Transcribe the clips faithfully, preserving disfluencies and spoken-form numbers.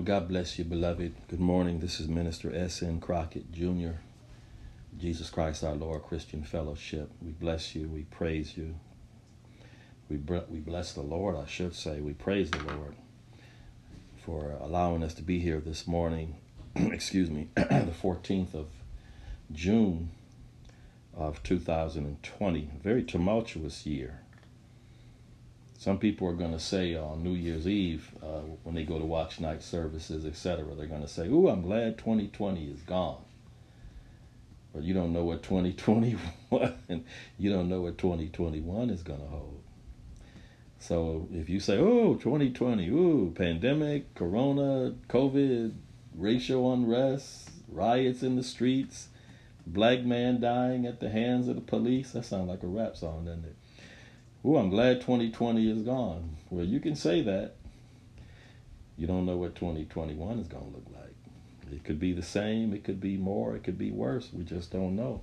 Well, God bless you, beloved. Good morning. This is Minister S. N. Crockett Junior, Jesus Christ our Lord Christian Fellowship. We bless you. We praise you. We we bless the Lord, I should say. We praise the Lord for allowing us to be here this morning. Excuse me, the fourteenth of June of two thousand twenty. A very tumultuous year. Some people are going to say on New Year's Eve, uh, when they go to watch night services, et cetera, they're going to say, "Ooh, I'm glad twenty twenty is gone." But you don't know what twenty twenty-one, and you don't know what twenty twenty-one is going to hold. So if you say, "Oh, twenty twenty, ooh, pandemic, corona, COVID, racial unrest, riots in the streets, black man dying at the hands of the police," that sounds like a rap song, doesn't it? "Ooh, I'm glad twenty twenty is gone." Well, you can say that. You don't know what twenty twenty-one is going to look like. It could be the same. It could be more. It could be worse. We just don't know.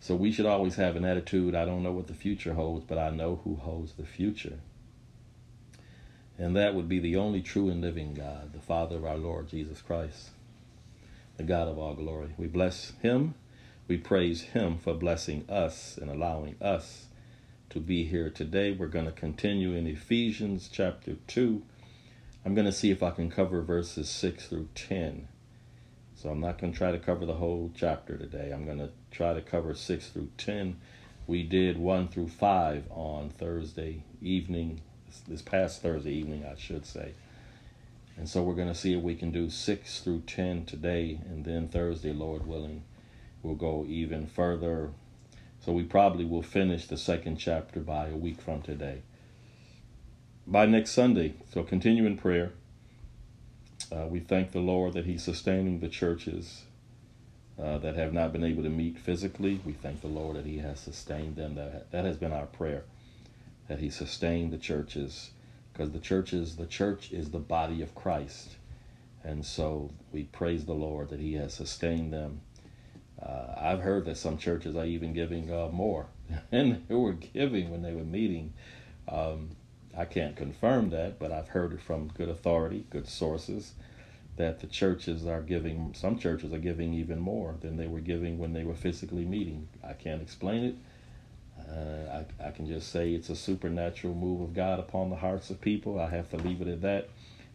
So we should always have an attitude, I don't know what the future holds, but I know who holds the future. And that would be the only true and living God, the Father of our Lord Jesus Christ, the God of all glory. We bless him. We praise him for blessing us and allowing us to be here today. We're going to continue in Ephesians chapter two. I'm going to see if I can cover verses six through ten. So I'm not going to try to cover the whole chapter today. I'm going to try to cover six through ten. We did one through five on Thursday evening, this past Thursday evening, I should say. And so we're going to see if we can do six through ten today, and then Thursday, Lord willing, we'll go even further. So we probably will finish the second chapter by a week from today, by next Sunday. So continue in prayer. Uh, we thank the Lord that he's sustaining the churches uh, that have not been able to meet physically. We thank the Lord that he has sustained them. That, that has been our prayer, that he sustained the churches, because the churches, the church is the body of Christ. And so we praise the Lord that he has sustained them. Uh, I've heard that some churches are even giving uh, more than they were giving when they were meeting. Um, I can't confirm that, but I've heard it from good authority, good sources, that the churches are giving, some churches are giving even more than they were giving when they were physically meeting. I can't explain it. Uh, I, I can just say it's a supernatural move of God upon the hearts of people. I have to leave it at that.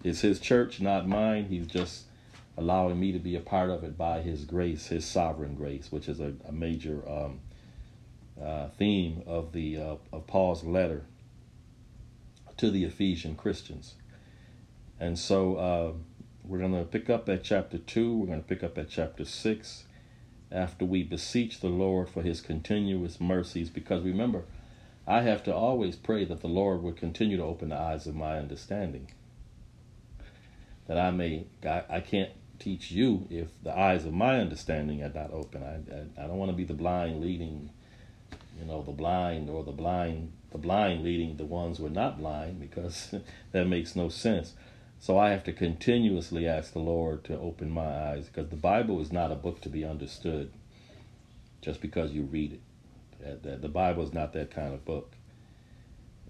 It's his church, not mine. He's just allowing me to be a part of it by his grace, his sovereign grace, which is a, a major um, uh, theme of the uh, of Paul's letter to the Ephesian Christians. And so uh, we're going to pick up at chapter two. We're going to pick up at chapter six after we beseech the Lord for his continuous mercies. Because remember, I have to always pray that the Lord would continue to open the eyes of my understanding, that I may, I, I can't teach you if the eyes of my understanding are not open. I, I I don't want to be the blind leading, you know, the blind or the blind, the blind leading the ones who are not blind, because that makes no sense. So I have to continuously ask the Lord to open my eyes, because the Bible is not a book to be understood just because you read it. The, the Bible is not that kind of book.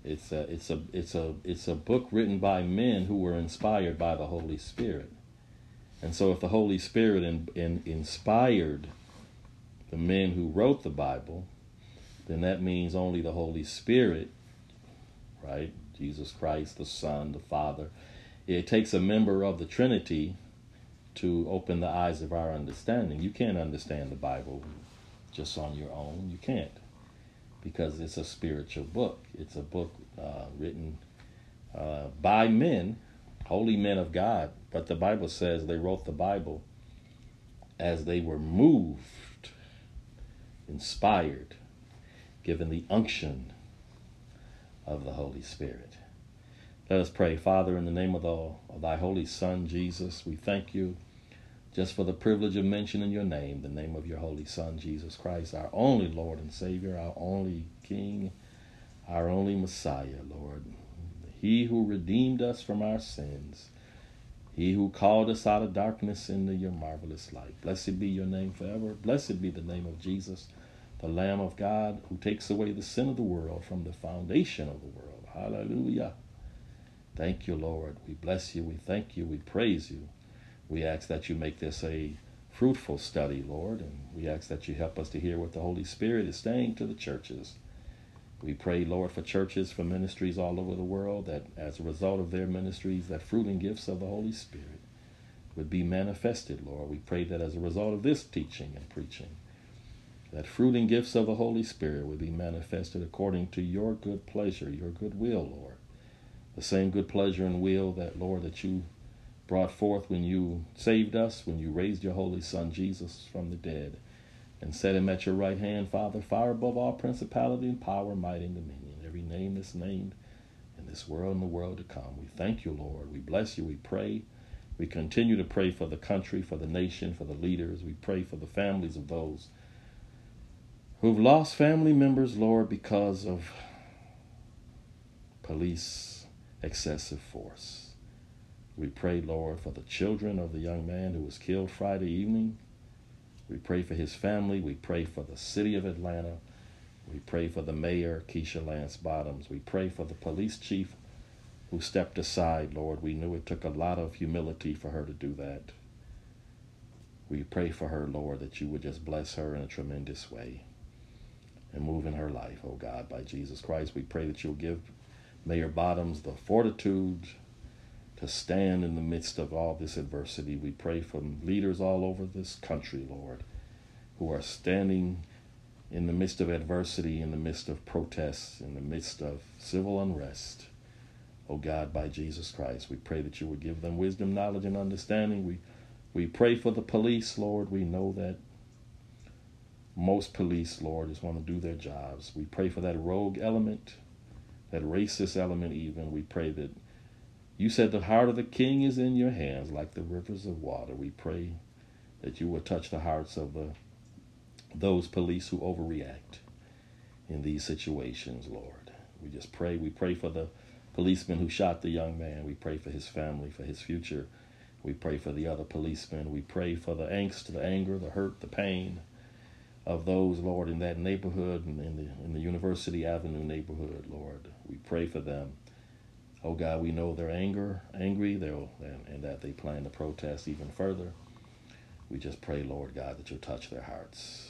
It's a it's a it's a it's a book written by men who were inspired by the Holy Spirit. And so if the Holy Spirit in, in, inspired the men who wrote the Bible, then that means only the Holy Spirit, right? Jesus Christ, the Son, the Father. It takes a member of the Trinity to open the eyes of our understanding. You can't understand the Bible just on your own. You can't, because it's a spiritual book. It's a book uh, written uh, by men, holy men of God. But the Bible says they wrote the Bible as they were moved, inspired, given the unction of the Holy Spirit. Let us pray. Father, in the name of, the, of thy holy Son, Jesus, we thank you just for the privilege of mentioning your name, the name of your holy Son, Jesus Christ, our only Lord and Savior, our only King, our only Messiah, Lord. He who redeemed us from our sins, he who called us out of darkness into your marvelous light. Blessed be your name forever. Blessed be the name of Jesus, the Lamb of God, who takes away the sin of the world from the foundation of the world. Hallelujah. Thank you, Lord. We bless you. We thank you. We praise you. We ask that you make this a fruitful study, Lord, and we ask that you help us to hear what the Holy Spirit is saying to the churches. We pray, Lord, for churches, for ministries all over the world, that as a result of their ministries, that fruit and gifts of the Holy Spirit would be manifested, Lord. We pray that as a result of this teaching and preaching, that fruit and gifts of the Holy Spirit would be manifested according to your good pleasure, your good will, Lord. The same good pleasure and will that, Lord, that you brought forth when you saved us, when you raised your Holy Son, Jesus, from the dead, and set him at your right hand, Father, far above all principality and power, might and dominion, every name that's named in this world and the world to come. We thank you, Lord. We bless you. We pray. We continue to pray for the country, for the nation, for the leaders. We pray for the families of those who've lost family members, Lord, because of police excessive force. We pray, Lord, for the children of the young man who was killed Friday evening. We pray for his family. We pray for the city of Atlanta. We pray for the mayor, Keisha Lance Bottoms. We pray for the police chief who stepped aside, Lord. We knew it took a lot of humility for her to do that. We pray for her, Lord, that you would just bless her in a tremendous way and move in her life, oh God, by Jesus Christ. We pray that you'll give Mayor Bottoms the fortitude to stand in the midst of all this adversity. We pray for leaders all over this country, Lord, who are standing in the midst of adversity, in the midst of protests, in the midst of civil unrest. Oh God, by Jesus Christ, we pray that you would give them wisdom, knowledge, and understanding. We, we pray for the police, Lord. We know that most police, Lord, just want to do their jobs. We pray for that rogue element, that racist element even. We pray that you said the heart of the king is in your hands like the rivers of water. We pray that you will touch the hearts of the those police who overreact in these situations, Lord. We just pray. We pray for the policeman who shot the young man. We pray for his family, for his future. We pray for the other policemen. We pray for the angst, the anger, the hurt, the pain of those, Lord, in that neighborhood and in the, in the University Avenue neighborhood, Lord. We pray for them. Oh God, we know they're anger, angry, they're, and, and that they plan to protest even further. We just pray, Lord God, that you'll touch their hearts.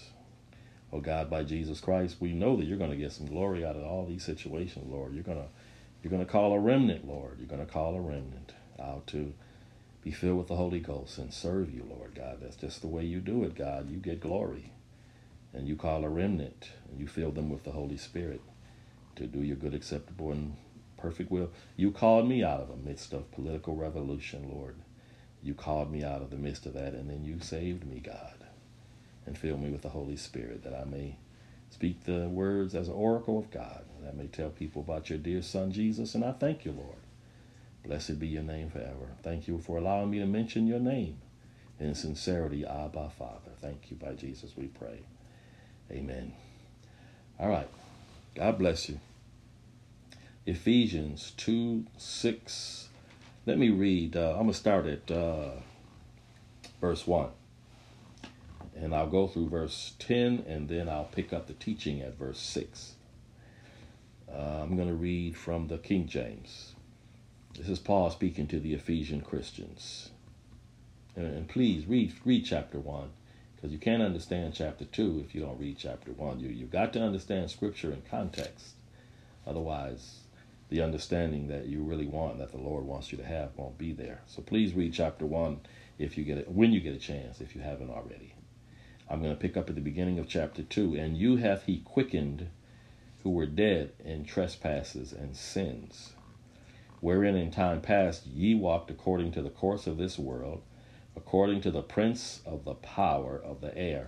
Oh God, by Jesus Christ, we know that you're going to get some glory out of all these situations, Lord. You're going to, you're going to call a remnant, Lord. You're going to call a remnant out to be filled with the Holy Ghost and serve you, Lord God. That's just the way you do it, God. You get glory, and you call a remnant, and you fill them with the Holy Spirit to do your good, acceptable, and perfect will. You called me out of the midst of political revolution, Lord. You called me out of the midst of that, and then you saved me, God, and filled me with the Holy Spirit, that I may speak the words as an oracle of God, and I may tell people about your dear Son, Jesus, and I thank you, Lord. Blessed be your name forever. Thank you for allowing me to mention your name in sincerity, Abba, Father. Thank you, by Jesus, we pray. Amen. All right. God bless you. Ephesians two six. Let me read. Uh, I'm going to start at uh, verse one. And I'll go through verse ten, and then I'll pick up the teaching at verse six. Uh, I'm going to read from the King James. This is Paul speaking to the Ephesian Christians. And, and please read read chapter one, because you can't understand chapter two if you don't read chapter one. You, you've got to understand Scripture in context. Otherwise, the understanding that you really want, that the Lord wants you to have, won't be there. So please read chapter one if you get it, when you get a chance, if you haven't already. I'm going to pick up at the beginning of chapter two. And you hath he quickened who were dead in trespasses and sins, wherein in time past ye walked according to the course of this world, according to the prince of the power of the air,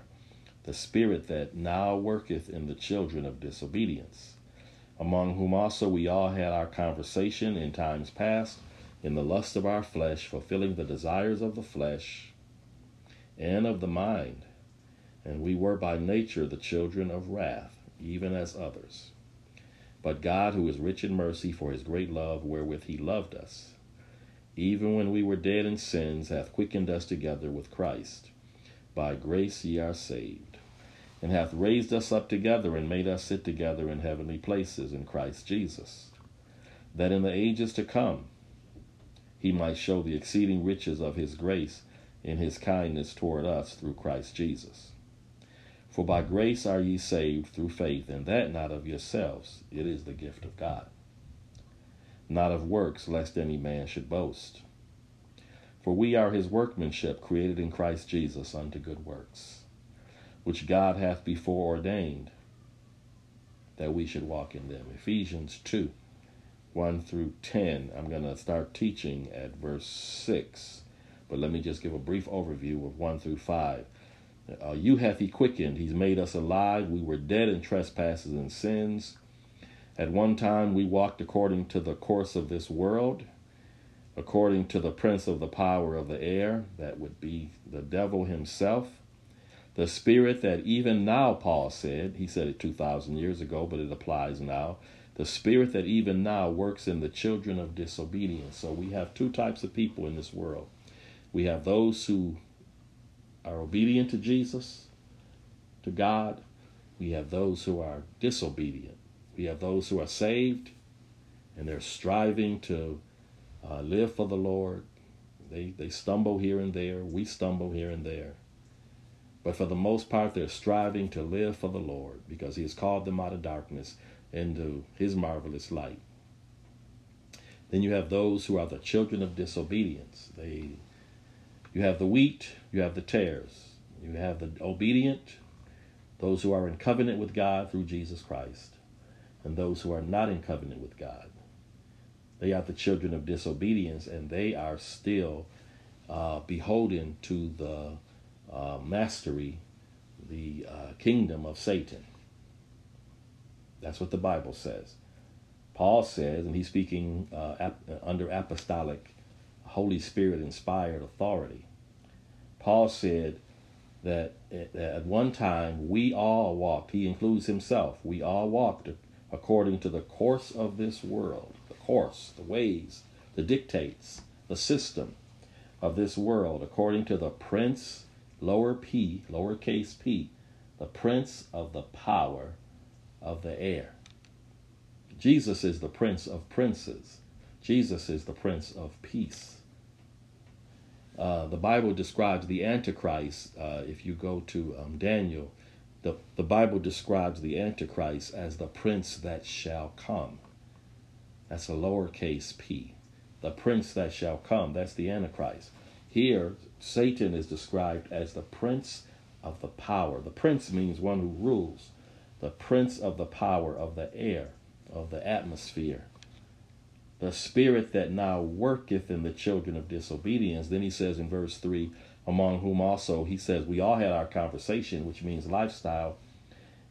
the spirit that now worketh in the children of disobedience, among whom also we all had our conversation in times past, in the lust of our flesh, fulfilling the desires of the flesh and of the mind. And we were by nature the children of wrath, even as others. But God, who is rich in mercy, for his great love wherewith he loved us, even when we were dead in sins, hath quickened us together with Christ. By grace ye are saved. And hath raised us up together, and made us sit together in heavenly places in Christ Jesus, that in the ages to come he might show the exceeding riches of his grace in his kindness toward us through Christ Jesus. For by grace are ye saved through faith, and that not of yourselves, it is the gift of God. Not of works, lest any man should boast. For we are his workmanship, created in Christ Jesus unto good works, which God hath before ordained, that we should walk in them. Ephesians two, one through ten. I'm going to start teaching at verse six, but let me just give a brief overview of one through five. Uh, you hath he quickened. He's made us alive. We were dead in trespasses and sins. At one time we walked according to the course of this world, according to the prince of the power of the air, that would be the devil himself, the spirit that even now, Paul said, he said it two thousand years ago, but it applies now, the spirit that even now works in the children of disobedience. So we have two types of people in this world. We have those who are obedient to Jesus, to God. We have those who are disobedient. We have those who are saved, and they're striving to uh, live for the Lord. They, they stumble here and there. We stumble here and there. But for the most part, they're striving to live for the Lord because he has called them out of darkness into his marvelous light. Then you have those who are the children of disobedience. They, you have the wheat, you have the tares. You have the obedient, those who are in covenant with God through Jesus Christ, and those who are not in covenant with God. They are the children of disobedience, and they are still uh, beholden to the uh, mastery, the uh, kingdom of Satan. That's what the Bible says. Paul says, and he's speaking uh, ap- under apostolic, Holy Spirit-inspired authority. Paul said that at one time we all walked, he includes himself, we all walked according to the course of this world, the course, the ways, the dictates, the system of this world, according to the prince, lower p, lowercase p, the prince of the power of the air. Jesus is the prince of princes. Jesus is the prince of peace. Uh, the Bible describes the Antichrist, uh, if you go to um, Daniel, The, the Bible describes the Antichrist as the prince that shall come. That's a lowercase p. The prince that shall come, that's the Antichrist. Here, Satan is described as the prince of the power. The prince means one who rules. The prince of the power of the air, of the atmosphere. The spirit that now worketh in the children of disobedience. Then he says in verse three, among whom also, he says, we all had our conversation, which means lifestyle,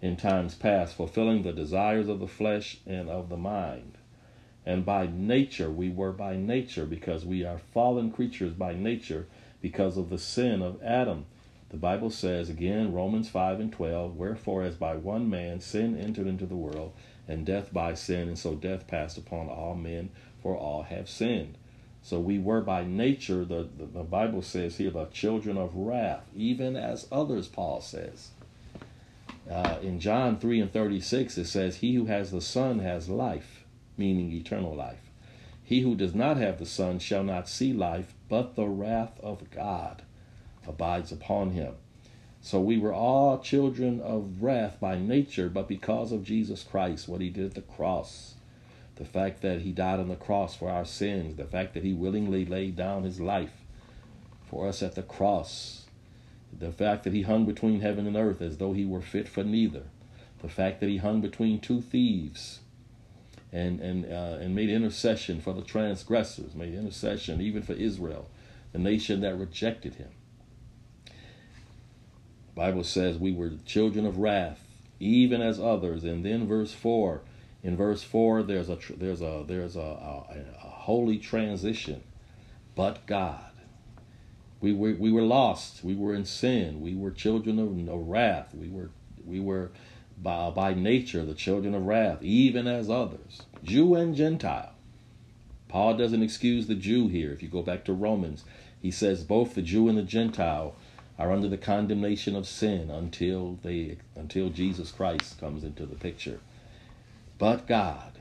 in times past, fulfilling the desires of the flesh and of the mind. And by nature, we were by nature, because we are fallen creatures by nature, because of the sin of Adam. The Bible says, again, Romans five and twelve, wherefore as by one man sin entered into the world, and death by sin, and so death passed upon all men, for all have sinned. So we were by nature, the, the, the Bible says here, the children of wrath, even as others, Paul says. Uh, in John three and thirty-six, it says, he who has the Son has life, meaning eternal life. He who does not have the Son shall not see life, but the wrath of God abides upon him. So we were all children of wrath by nature, but because of Jesus Christ, what he did at the cross, the fact that he died on the cross for our sins, the fact that he willingly laid down his life for us at the cross, the fact that he hung between heaven and earth as though he were fit for neither, the fact that he hung between two thieves and and uh, and made intercession for the transgressors, made intercession even for Israel, the nation that rejected him. The Bible says we were children of wrath, even as others. And then verse four, in verse four, there's a there's a there's a, a, a holy transition, but God. We were we were lost. We were in sin. We were children of, of wrath. We were we were by, by nature the children of wrath, even as others, Jew and Gentile. Paul doesn't excuse the Jew here. If you go back to Romans, he says both the Jew and the Gentile are under the condemnation of sin until they until Jesus Christ comes into the picture. But God,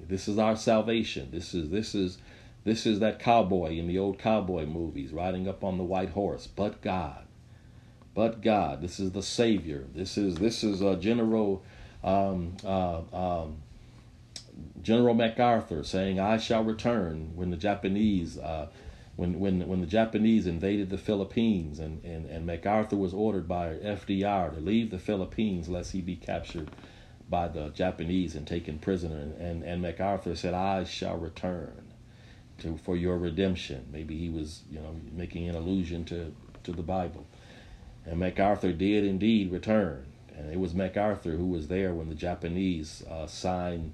this is our salvation. This is this is This is that cowboy in the old cowboy movies, riding up on the white horse. But God, but God, this is the Savior. This is this is a General um, uh, um, General MacArthur saying, "I shall return," when the Japanese uh, when when when the Japanese invaded the Philippines, and and and MacArthur was ordered by F D R to leave the Philippines lest he be captured by the Japanese and taken prisoner. And and, and MacArthur said, "I shall return to for your redemption." Maybe he was, you know, making an allusion to, to the Bible. And MacArthur did indeed return. And it was MacArthur who was there when the Japanese uh, signed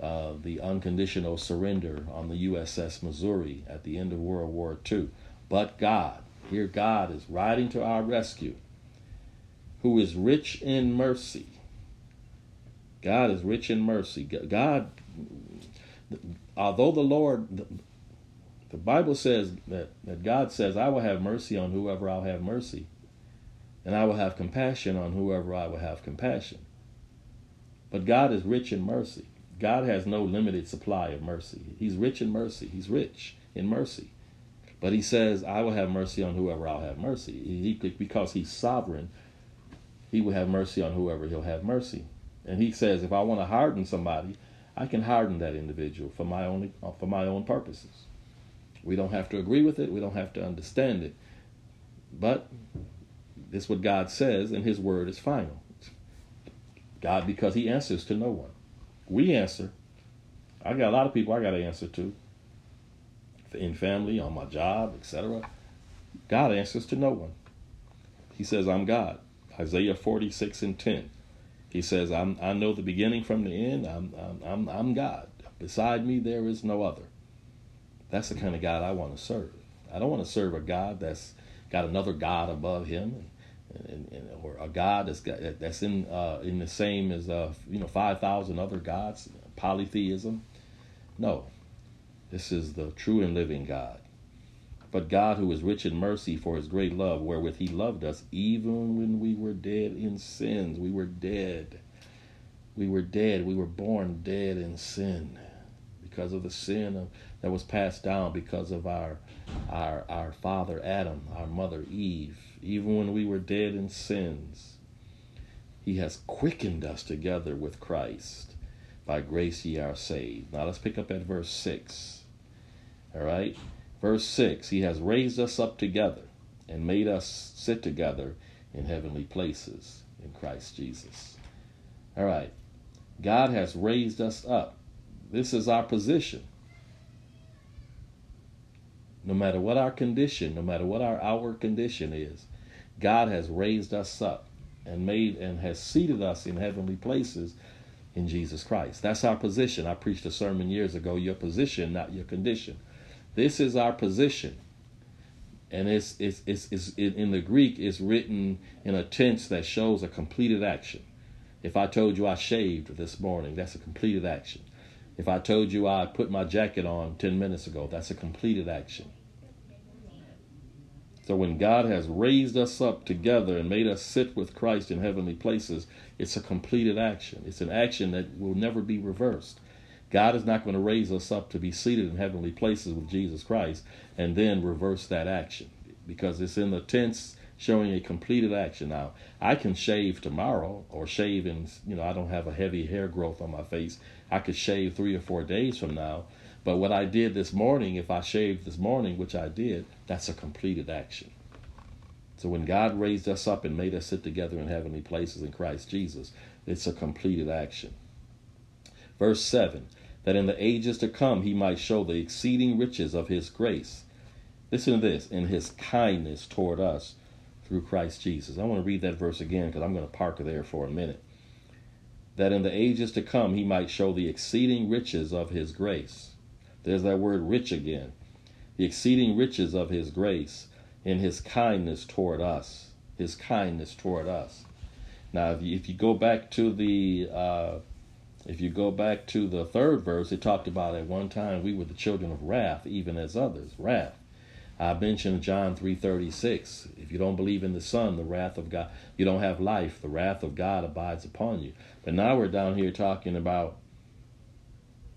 uh, the unconditional surrender on the U S S Missouri at the end of World War Two. But God, here God is riding to our rescue, who is rich in mercy. God is rich in mercy. God, although the Lord, the, the Bible says that, that God says, "I will have mercy on whoever I'll have mercy, and I will have compassion on whoever I will have compassion." But God is rich in mercy. God has no limited supply of mercy. He's rich in mercy. He's rich in mercy. But he says, "I will have mercy on whoever I'll have mercy." He could, because he's sovereign, he will have mercy on whoever he'll have mercy. And he says, if I want to harden somebody, I can harden that individual for my own, for my own purposes. We don't have to agree with it. We don't have to understand it. But this is what God says, and his word is final. God, because he answers to no one. We answer. I got a lot of people I got to answer to. In family, on my job, et cetera. God answers to no one. He says, "I'm God." Isaiah forty-six and ten. He says, I'm, I know the beginning from the end. I'm, I'm, I'm God. Beside me, there is no other. That's the kind of God I want to serve. I don't want to serve a God that's got another God above him, and, and, and, or a God that's, got, that's in, uh, in the same as uh, you know, five thousand other gods, polytheism. No, this is the true and living God. But God, who is rich in mercy, for his great love, wherewith he loved us, even when we were dead in sins. We were dead. We were dead. We were born dead in sin because of the sin of, that was passed down because of our, our, our father Adam, our mother Eve. Even when we were dead in sins, he has quickened us together with Christ. By grace ye are saved. Now let's pick up at verse six. All right? Verse six, he has raised us up together and made us sit together in heavenly places in Christ Jesus. All right. God has raised us up. This is our position. No matter what our condition, no matter what our outward condition is, God has raised us up and made and has seated us in heavenly places in Jesus Christ. That's our position. I preached a sermon years ago, your position, not your condition. This is our position, and it's, it's, it's, it's, in the Greek, it's written in a tense that shows a completed action. If I told you I shaved this morning, that's a completed action. If I told you I put my jacket on ten minutes ago, that's a completed action. So when God has raised us up together and made us sit with Christ in heavenly places, it's a completed action. It's an action that will never be reversed. God is not going to raise us up to be seated in heavenly places with Jesus Christ and then reverse that action, because it's in the tense showing a completed action. Now, I can shave tomorrow, or shave in, you know, I don't have a heavy hair growth on my face. I could shave three or four days from now. But what I did this morning, if I shaved this morning, which I did, that's a completed action. So when God raised us up and made us sit together in heavenly places in Christ Jesus, it's a completed action. Verse seven, that in the ages to come he might show the exceeding riches of his grace. Listen to this, in his kindness toward us through Christ Jesus. I want to read that verse again, because I'm going to park there for a minute. That in the ages to come he might show the exceeding riches of his grace. There's that word rich again. The exceeding riches of his grace in his kindness toward us. His kindness toward us. Now, if you, if you go back to the... Uh, If you go back to the third verse, it talked about at one time we were the children of wrath, even as others. Wrath. I mentioned John three thirty-six. If you don't believe in the Son, the wrath of God, you don't have life. The wrath of God abides upon you. But now we're down here talking about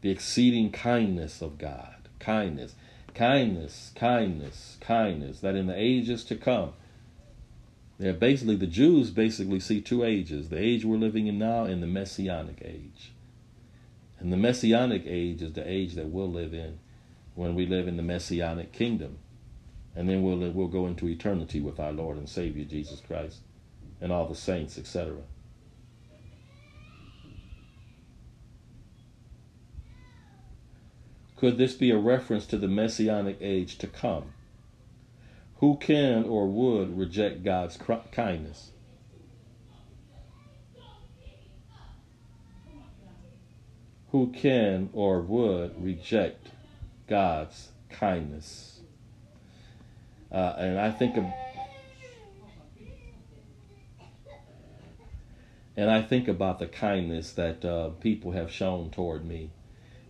the exceeding kindness of God. Kindness. kindness, kindness, kindness, that in the ages to come. They're basically, the Jews basically see two ages, the age we're living in now and the Messianic age. And the Messianic age is the age that we'll live in when we live in the Messianic kingdom. And then we'll, we'll go into eternity with our Lord and Savior, Jesus Christ, and all the saints, et cetera. Could this be a reference to the Messianic age to come? Who can or would reject God's kindness? Who can or would reject God's kindness? Uh, and I think, ab- and I think about the kindness that uh, people have shown toward me.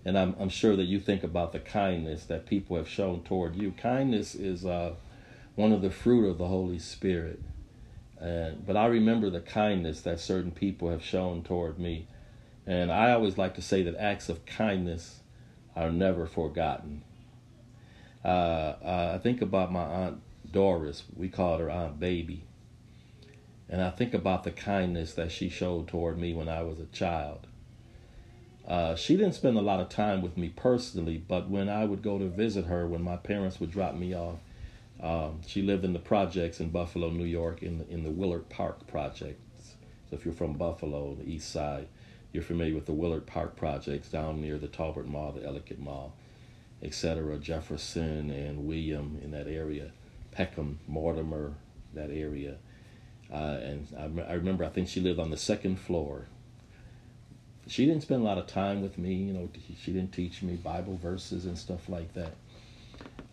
And I'm, I'm sure that you think about the kindness that people have shown toward you. Kindness is uh, one of the fruit of the Holy Spirit. And, but I remember the kindness that certain people have shown toward me. And I always like to say that acts of kindness are never forgotten. Uh, uh, I think about my Aunt Doris. We called her Aunt Baby. And I think about the kindness that she showed toward me when I was a child. Uh, she didn't spend a lot of time with me personally, but when I would go to visit her, when my parents would drop me off, um, she lived in the projects in Buffalo, New York, in the, in the Willard Park projects. So if you're from Buffalo, the east side, you're familiar with the Willard Park projects down near the Talbert Mall, the Ellicott Mall, et cetera, Jefferson and William in that area, Peckham, Mortimer, that area. Uh, and I, I remember, I think she lived on the second floor. She didn't spend a lot of time with me, you know, she didn't teach me Bible verses and stuff like that.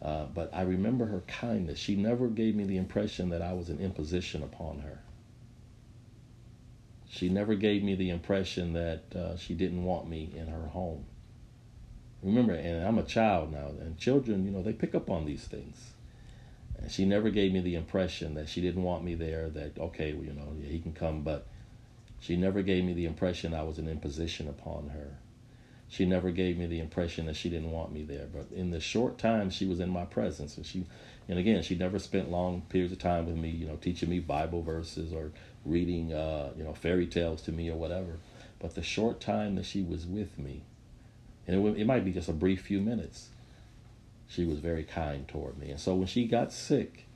Uh, but I remember her kindness. She never gave me the impression that I was an imposition upon her. She never gave me the impression that uh, she didn't want me in her home. Remember, and I'm a child now, and children, you know, they pick up on these things. And she never gave me the impression that she didn't want me there, that, okay, well, you know, yeah, he can come, but she never gave me the impression I was an imposition upon her. She never gave me the impression that she didn't want me there. But in the short time she was in my presence, and she, and again, she never spent long periods of time with me, you know, teaching me Bible verses or reading, uh, you know, fairy tales to me or whatever. But the short time that she was with me, and it, it might be just a brief few minutes, she was very kind toward me. And so when she got sick,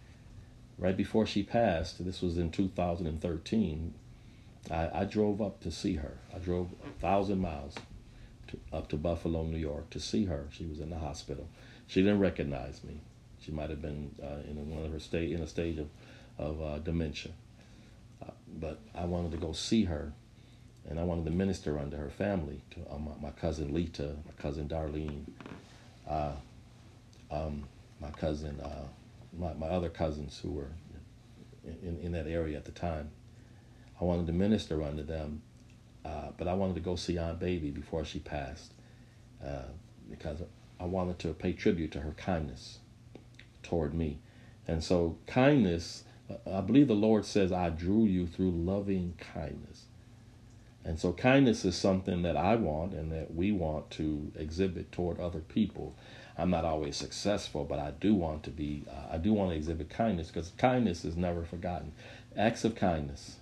right before she passed, this was in two thousand thirteen, I, I drove up to see her. I drove a thousand miles to, up to Buffalo, New York, to see her. She was in the hospital. She didn't recognize me. She might have been uh, in one of her sta- in a stage of, of uh, dementia. Uh, but I wanted to go see her, and I wanted to minister unto her family, to uh, my, my cousin Lita, my cousin Darlene, uh, um, my cousin, uh, my, my other cousins who were in, in, in that area at the time. I wanted to minister unto them, uh, but I wanted to go see Aunt Baby before she passed uh, because I wanted to pay tribute to her kindness toward me. And so kindness, I believe the Lord says, I drew you through loving kindness. And so kindness is something that I want and that we want to exhibit toward other people. I'm not always successful, but I do want to be, uh, I do want to exhibit kindness because kindness is never forgotten. Acts of kindness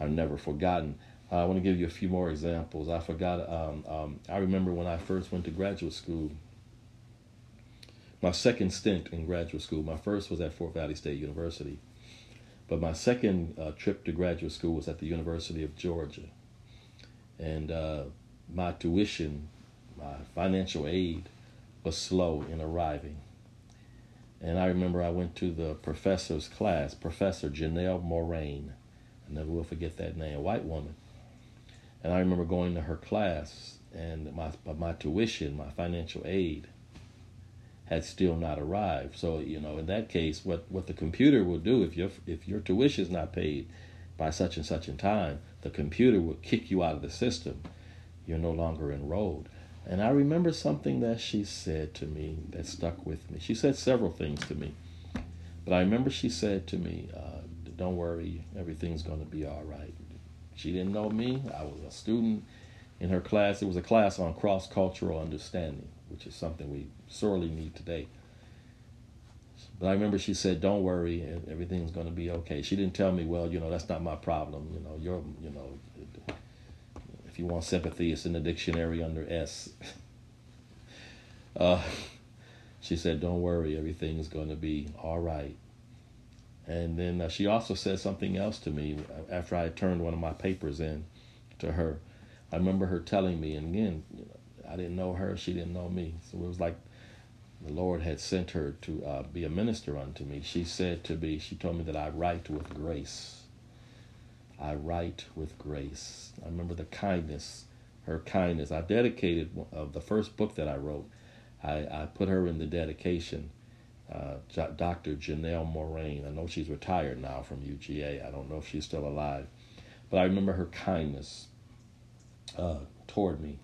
are never forgotten. Uh, I want to give you a few more examples. I forgot, um, um, I remember when I first went to graduate school, my second stint in graduate school. My first was at Fort Valley State University, but my second uh, trip to graduate school was at the University of Georgia. And uh, my tuition, my financial aid was slow in arriving. And I remember I went to the professor's class, Professor Janelle Moraine. Never will forget that name, a white woman. And I remember going to her class, and my my tuition, my financial aid, had still not arrived. So, you know, in that case, what, what the computer will do, if your if your tuition is not paid by such and such in time, the computer will kick you out of the system. You're no longer enrolled. And I remember something that she said to me that stuck with me. She said several things to me, but I remember she said to me, uh, don't worry, everything's going to be all right. She didn't know me. I was a student in her class. It was a class on cross-cultural understanding, which is something we sorely need today. But I remember she said, "Don't worry, everything's going to be okay." She didn't tell me, "Well, you know, that's not my problem. You know, you're, you know, if you want sympathy, it's in the dictionary under S." uh, she said, "Don't worry, everything's going to be all right." And then uh, she also said something else to me after I turned one of my papers in to her. I remember her telling me, and again, you know, I didn't know her, she didn't know me, so it was like the Lord had sent her to uh, be a minister unto me. She said to me, she told me that I write with grace. I write with grace. I remember the kindness, her kindness. I dedicated uh, the first book that I wrote. I, I put her in the dedication, uh, Doctor Janelle Moraine. I know she's retired now from U G A. I don't know if she's still alive. But I remember her kindness uh, toward me.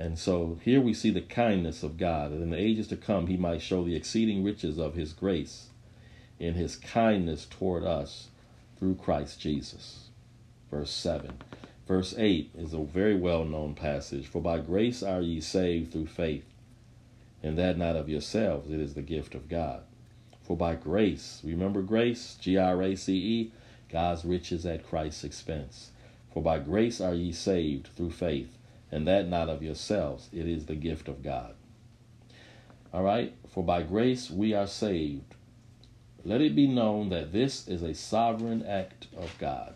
And so here we see the kindness of God, that in the ages to come he might show the exceeding riches of his grace in his kindness toward us through Christ Jesus. Verse seven. Verse eight is a very well-known passage. For by grace are ye saved through faith, and that not of yourselves, it is the gift of God. For by grace, remember grace, G R A C E, God's riches at Christ's expense. For by grace are ye saved through faith, and that not of yourselves, it is the gift of God. All right? For by grace we are saved. Let it be known that this is a sovereign act of God.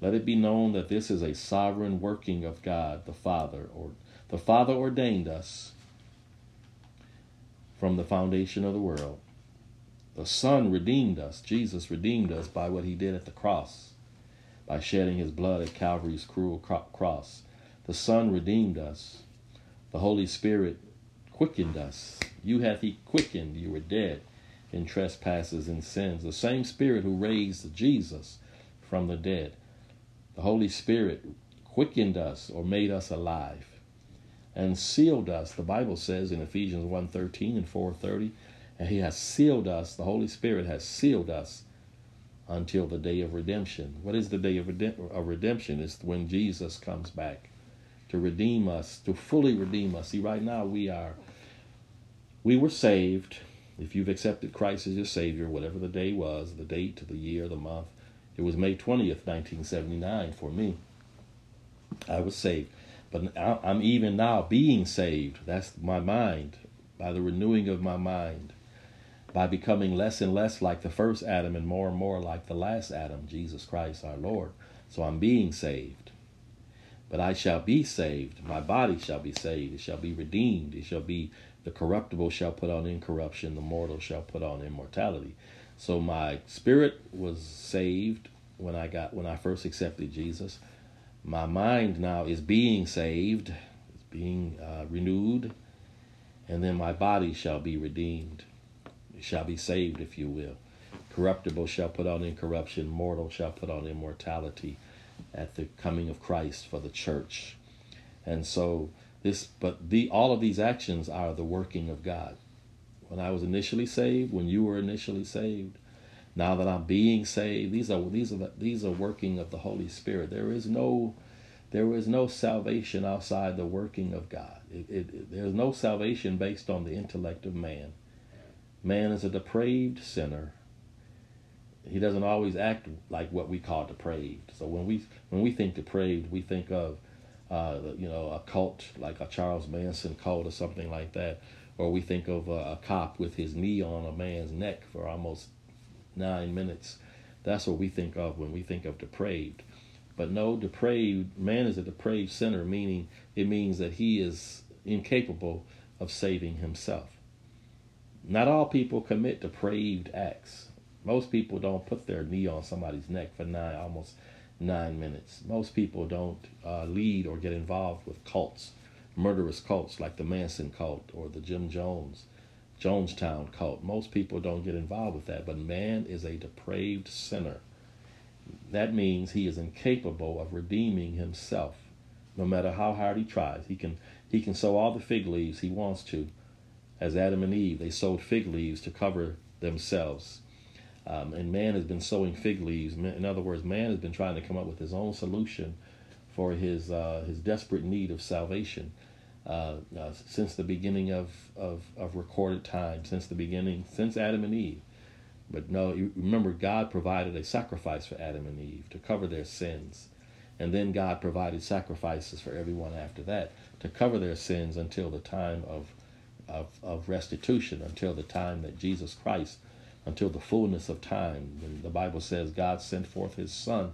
Let it be known that this is a sovereign working of God the Father. Or the Father ordained us from the foundation of the world. The Son redeemed us. Jesus redeemed us by what he did at the cross, by shedding his blood at Calvary's cruel cross. The Son redeemed us. The Holy Spirit quickened us. You hath he quickened. You were dead in trespasses and sins. The same Spirit who raised Jesus from the dead. The Holy Spirit quickened us, or made us alive, and sealed us. The Bible says in Ephesians one thirteen and four thirty, and he has sealed us. The Holy Spirit has sealed us until the day of redemption. What is the day of redemption? It's when Jesus comes back to redeem us, to fully redeem us. See, right now we are, we were saved. If you've accepted Christ as your Savior, whatever the day was, the date, the year, the month, it was May twentieth, nineteen seventy-nine for me. I was saved. But I'm even now being saved. That's my mind, by the renewing of my mind, by becoming less and less like the first Adam and more and more like the last Adam, Jesus Christ our Lord. So I'm being saved. But I shall be saved. My body shall be saved. It shall be redeemed. It shall be, the corruptible shall put on incorruption. The mortal shall put on immortality. So my spirit was saved when I got, when I first accepted Jesus. My mind now is being saved. It's being uh, renewed. And then my body shall be redeemed. It shall be saved, if you will. Corruptible shall put on incorruption. Mortal shall put on immortality, at the coming of Christ for the church. And so this, but the, all of these actions are the working of God. When I was initially saved, when you were initially saved, now that I'm being saved, these are, these are, the, these are working of the Holy Spirit. There is no, there is no salvation outside the working of God. It, it, it, there's no salvation based on the intellect of man. Man is a depraved sinner. He doesn't always act like what we call depraved. So when we when we think depraved, we think of, uh, you know, a cult, like a Charles Manson cult or something like that. Or we think of a, a cop with his knee on a man's neck for almost nine minutes. That's what we think of when we think of depraved. But no, depraved, man is a depraved sinner, meaning it means that he is incapable of saving himself. Not all people commit depraved acts. Most people don't put their knee on somebody's neck for nine, almost nine minutes. Most people don't uh, lead or get involved with cults, murderous cults like the Manson cult or the Jim Jones, Jonestown cult. Most people don't get involved with that, but man is a depraved sinner. That means he is incapable of redeeming himself, no matter how hard he tries. He can, he can sow all the fig leaves he wants to. As Adam and Eve, they sowed fig leaves to cover themselves. Um, and man has been sowing fig leaves. In other words, man has been trying to come up with his own solution for his uh, his desperate need of salvation. uh, uh, since the beginning of, of, of recorded time, since the beginning, since Adam and Eve. But no, you remember, God provided a sacrifice for Adam and Eve to cover their sins. And then God provided sacrifices for everyone after that to cover their sins until the time of, of, of restitution, until the time that Jesus Christ, until the fullness of time. When the Bible says God sent forth his son,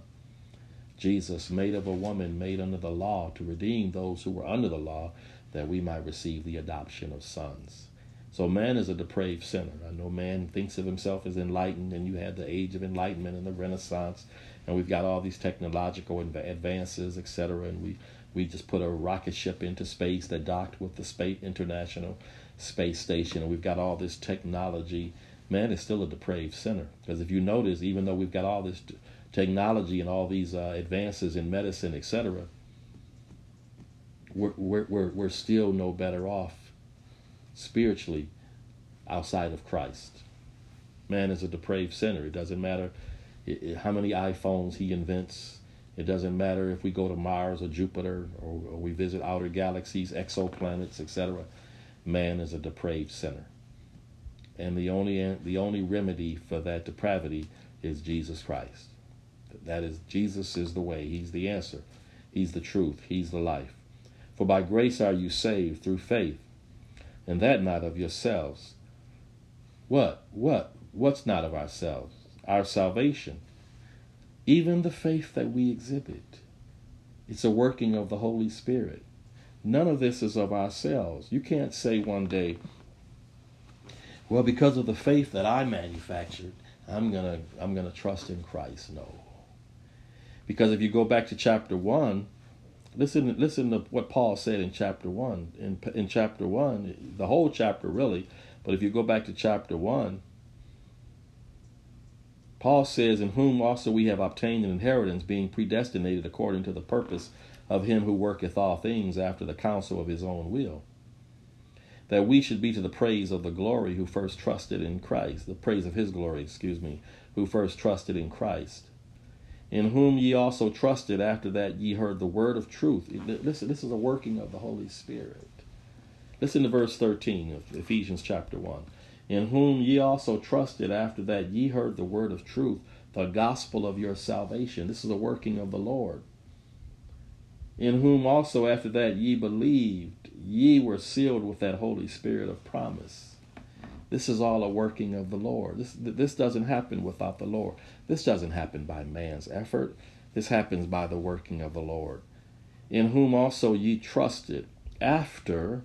Jesus, made of a woman, made under the law, to redeem those who were under the law, that we might receive the adoption of sons. So man is a depraved sinner. I know man thinks of himself as enlightened, and you had the Age of Enlightenment and the Renaissance, and we've got all these technological advances, et cetera, and we, we just put a rocket ship into space that docked with the space, International Space Station, and we've got all this technology. Man is still a depraved sinner, because if you notice, even though we've got all this t- technology and all these uh, advances in medicine, et cetera, we're, we're, we're, we're still no better off spiritually outside of Christ. Man is a depraved sinner. It doesn't matter how many iPhones he invents. It doesn't matter if we go to Mars or Jupiter, or, or we visit outer galaxies, exoplanets, et cetera. Man is a depraved sinner. And the only the only remedy for that depravity is Jesus Christ. That is, Jesus is the way. He's the answer. He's the truth. He's the life. For by grace are you saved through faith, and that not of yourselves. What? What? What's not of ourselves? Our salvation. Even the faith that we exhibit. It's a working of the Holy Spirit. None of this is of ourselves. You can't say one day, well, because of the faith that I manufactured, I'm gonna I'm gonna trust in Christ. No. Because if you go back to chapter one, Listen listen to what Paul said in chapter one. In in chapter one, the whole chapter really, but if you go back to chapter one, Paul says, in whom also we have obtained an inheritance, being predestinated according to the purpose of him who worketh all things after the counsel of his own will, that we should be to the praise of the glory who first trusted in Christ, the praise of his glory, excuse me, who first trusted in Christ. In whom ye also trusted after that ye heard the word of truth. Listen, this is a working of the Holy Spirit. Listen to verse thirteen of Ephesians chapter one. In whom ye also trusted after that ye heard the word of truth, the gospel of your salvation. This is a working of the Lord. In whom also after that ye believed, ye were sealed with that Holy Spirit of promise. This is all a working of the Lord. This this doesn't happen without the Lord. This doesn't happen by man's effort. This happens by the working of the Lord. In whom also ye trusted after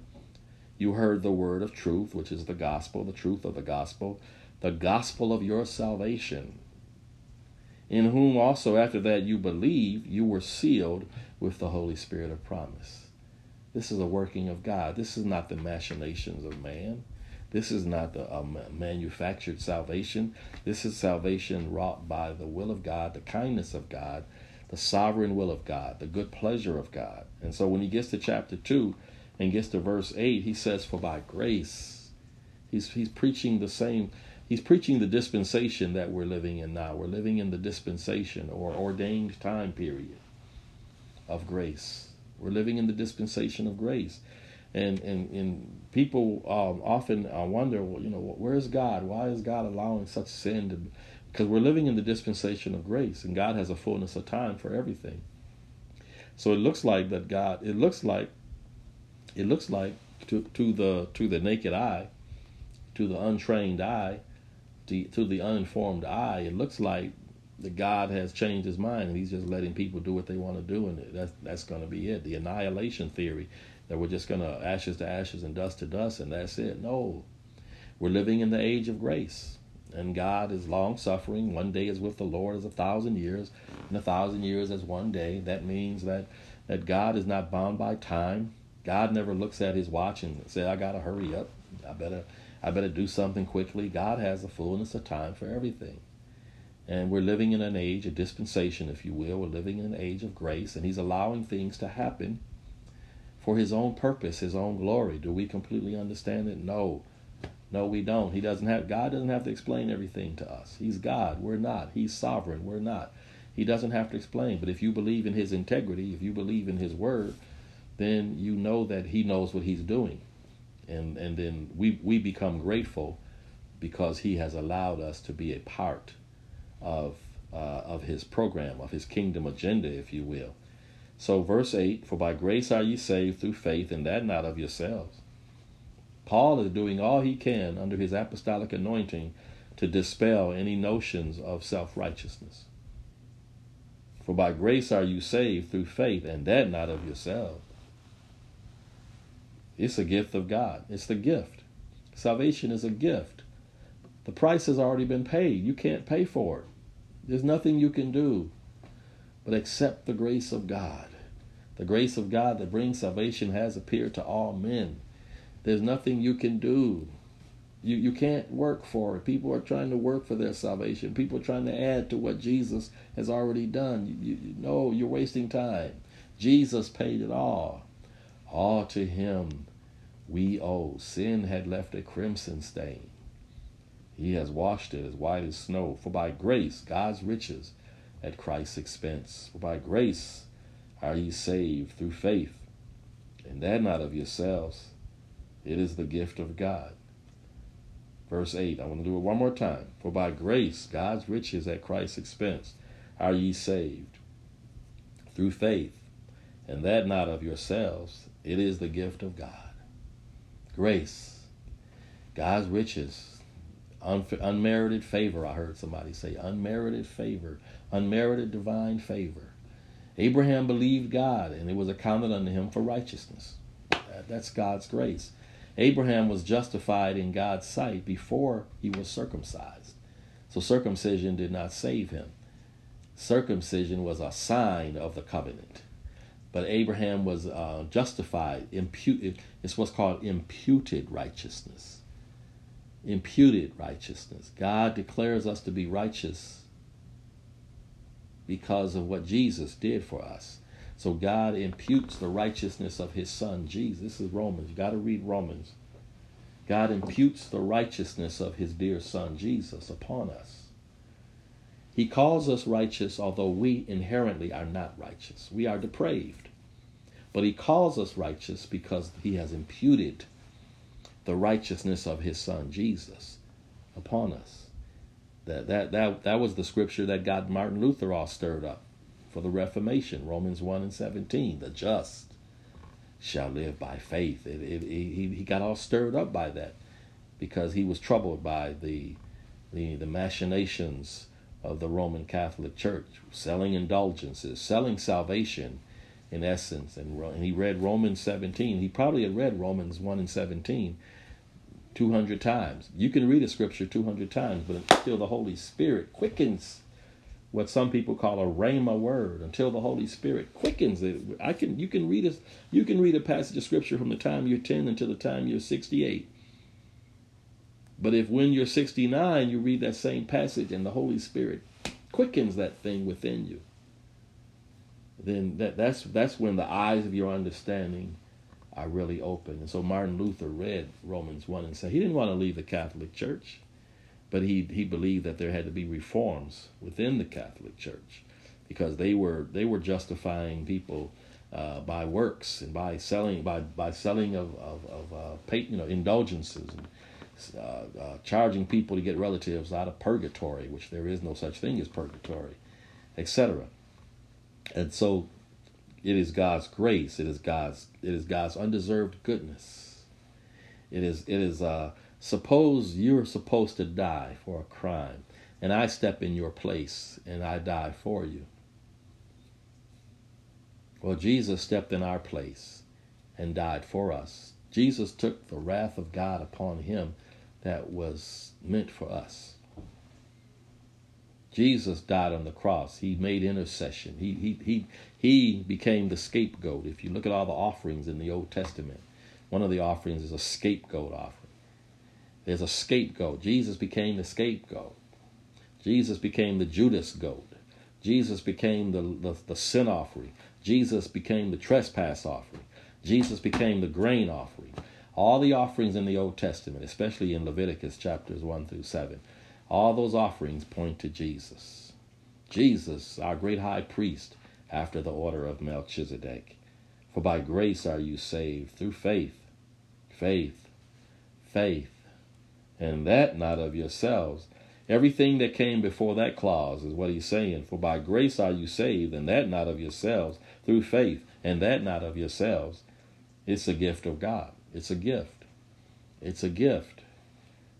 you heard the word of truth, which is the gospel, the truth of the gospel, the gospel of your salvation. In whom also after that you believed, you were sealed with the Holy Spirit of promise. This is a working of God. This is not the machinations of man. This is not the uh, manufactured salvation. This is salvation wrought by the will of God, the kindness of God, the sovereign will of God, the good pleasure of God. And so when he gets to chapter two and gets to verse eight, he says, for by grace, he's, he's preaching the same, he's preaching the dispensation that we're living in now. We're living in the dispensation or ordained time period of grace. We're living in the dispensation of grace. And, and, and people um, often uh, wonder, well, you know, where is God? Why is God allowing such sin? To, because we're living in the dispensation of grace, and God has a fullness of time for everything. So it looks like that God, it looks like, it looks like to, to the to the naked eye, to the untrained eye, to, to the uninformed eye, it looks like that God has changed his mind, and he's just letting people do what they want to do, and that's, that's going to be it. The annihilation theory, that we're just going to ashes to ashes and dust to dust, and that's it. No, we're living in the age of grace, and God is long-suffering. One day is with the Lord as a thousand years, and a thousand years as one day. That means that, that God is not bound by time. God never looks at his watch and says, I got to hurry up. I better, I better do something quickly. God has a fullness of time for everything. And we're living in an age, a dispensation, if you will. We're living in an age of grace, and he's allowing things to happen for his own purpose, his own glory. Do we completely understand it? No. No, we don't. He doesn't have, God doesn't have to explain everything to us. He's God. We're not. He's sovereign. We're not. He doesn't have to explain. But if you believe in his integrity, if you believe in his word, then you know that he knows what he's doing. And and then we, we become grateful because he has allowed us to be a part of uh, of his program, of his kingdom agenda, if you will. So verse eight, for by grace are ye saved through faith, and that not of yourselves. Paul is doing all he can under his apostolic anointing to dispel any notions of self-righteousness. For by grace are you saved through faith, and that not of yourselves. It's a gift of God. It's the gift. Salvation is a gift. The price has already been paid. You can't pay for it. There's nothing you can do but accept the grace of God. The grace of God that brings salvation has appeared to all men. There's nothing you can do. You, you can't work for it. People are trying to work for their salvation. People are trying to add to what Jesus has already done. You, you, no, you're wasting time. Jesus paid it all. All to him we owe. Sin had left a crimson stain. He has washed it as white as snow. For by grace, God's riches at Christ's expense. For by grace are ye saved through faith, and that not of yourselves. It is the gift of God. Verse eight, I want to do it one more time. For by grace, God's riches at Christ's expense, are ye saved through faith, and that not of yourselves. It is the gift of God. Grace, God's riches, unf- unmerited favor. I heard somebody say unmerited favor, unmerited divine favor. Abraham believed God, and it was accounted unto him for righteousness. That's God's grace. Abraham was justified in God's sight before he was circumcised. So circumcision did not save him. Circumcision was a sign of the covenant. But Abraham was uh, justified. Imputed, it's what's called imputed righteousness. Imputed righteousness. God declares us to be righteous because of what Jesus did for us. So God imputes the righteousness of his son, Jesus. This is Romans. You got to read Romans. God imputes the righteousness of his dear son, Jesus, upon us. He calls us righteous, although we inherently are not righteous. We are depraved. But he calls us righteous because he has imputed the righteousness of his son, Jesus, upon us. That, that, that, that was the scripture that got Martin Luther all stirred up for the Reformation, Romans one and seventeen. The just shall live by faith. It, it, it, he, he got all stirred up by that because he was troubled by the, the, the machinations of the Roman Catholic Church, selling indulgences, selling salvation in essence. And, and he read Romans seventeen. He probably had read Romans one and seventeen two hundred times. You can read a scripture two hundred times, but still the Holy Spirit quickens what some people call a rhema word. Until the Holy Spirit quickens it. I can, you, can read a, you can read a passage of scripture from the time you're ten until the time you're sixty-eight. But if when you're sixty-nine, you read that same passage and the Holy Spirit quickens that thing within you, then that, that's, that's when the eyes of your understanding are really open. And so Martin Luther read Romans one and said he didn't want to leave the Catholic Church, but he, he believed that there had to be reforms within the Catholic Church because they were, they were justifying people uh, by works and by selling, by, by selling of, of, of uh, patent, you know, indulgences and Uh, uh, charging people to get relatives out of purgatory, which there is no such thing as purgatory, et cetera. And so, it is God's grace. It is God's. It is God's undeserved goodness. It is. It is. Uh, suppose you're supposed to die for a crime, and I step in your place and I die for you. Well, Jesus stepped in our place and died for us. Jesus took the wrath of God upon him that was meant for us. Jesus died on the cross. He made intercession. He, he, he, he became the scapegoat. If you look at all the offerings in the Old Testament, one of the offerings is a scapegoat offering. There's a scapegoat. Jesus became the scapegoat. Jesus became the Judas goat. Jesus became the, the, the sin offering. Jesus became the trespass offering. Jesus became the grain offering. All the offerings in the Old Testament, especially in Leviticus chapters one through seven, all those offerings point to Jesus. Jesus, our great high priest, after the order of Melchizedek, For by grace are you saved, through faith, faith, faith, and that not of yourselves. Everything that came before that clause is what he's saying. For by grace are you saved, and that not of yourselves, through faith, and that not of yourselves. It's a gift of God. It's a gift. It's a gift.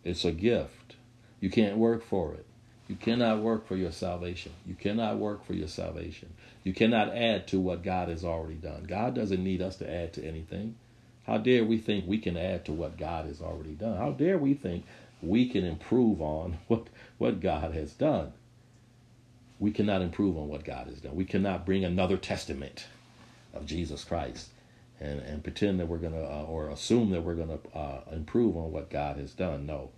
It's a gift. You can't work for it. You cannot work for your salvation. You cannot work for your salvation. You cannot add to what God has already done. God doesn't need us to add to anything. How dare we think we can add to what God has already done? How dare we think we can improve on what, what God has done? We cannot improve on what God has done. We cannot bring another testament of Jesus Christ and, and pretend that we're going to, uh, or assume that we're going to uh, improve on what God has done. No.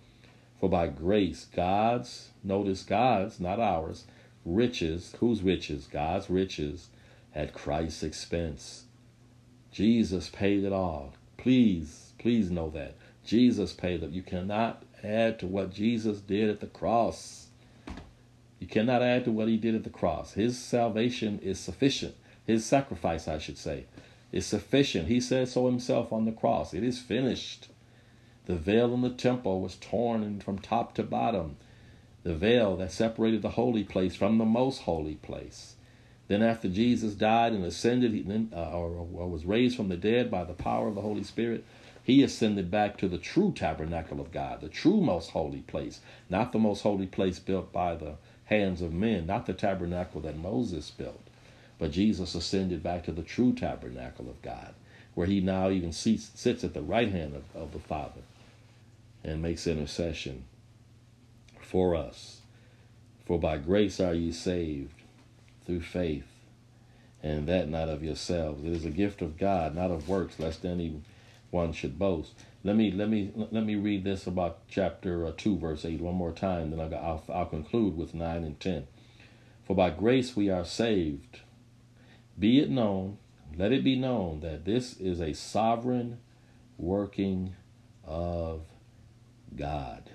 For by grace, God's, notice God's, not ours, riches, whose riches? God's riches at Christ's expense. Jesus paid it all. Please, please know that. Jesus paid it. You cannot add to what Jesus did at the cross. You cannot add to what he did at the cross. His salvation is sufficient. His sacrifice, I should say, is sufficient. He said so himself on the cross. It is finished. The veil in the temple was torn from top to bottom. The veil that separated the holy place from the most holy place. Then after Jesus died and ascended, he then, uh, or, or was raised from the dead by the power of the Holy Spirit, he ascended back to the true tabernacle of God, the true most holy place, not the most holy place built by the hands of men, not the tabernacle that Moses built. But Jesus ascended back to the true tabernacle of God, where he now even seats, sits at the right hand of, of the Father, and makes intercession for us. For by grace are ye saved through faith, and that not of yourselves. It is a gift of God, not of works, lest any one should boast. Let me let me let me read this about chapter two, verse eight, one more time. Then I'll, I'll I'll conclude with nine and ten. For by grace we are saved. Be it known, let it be known that this is a sovereign working of God.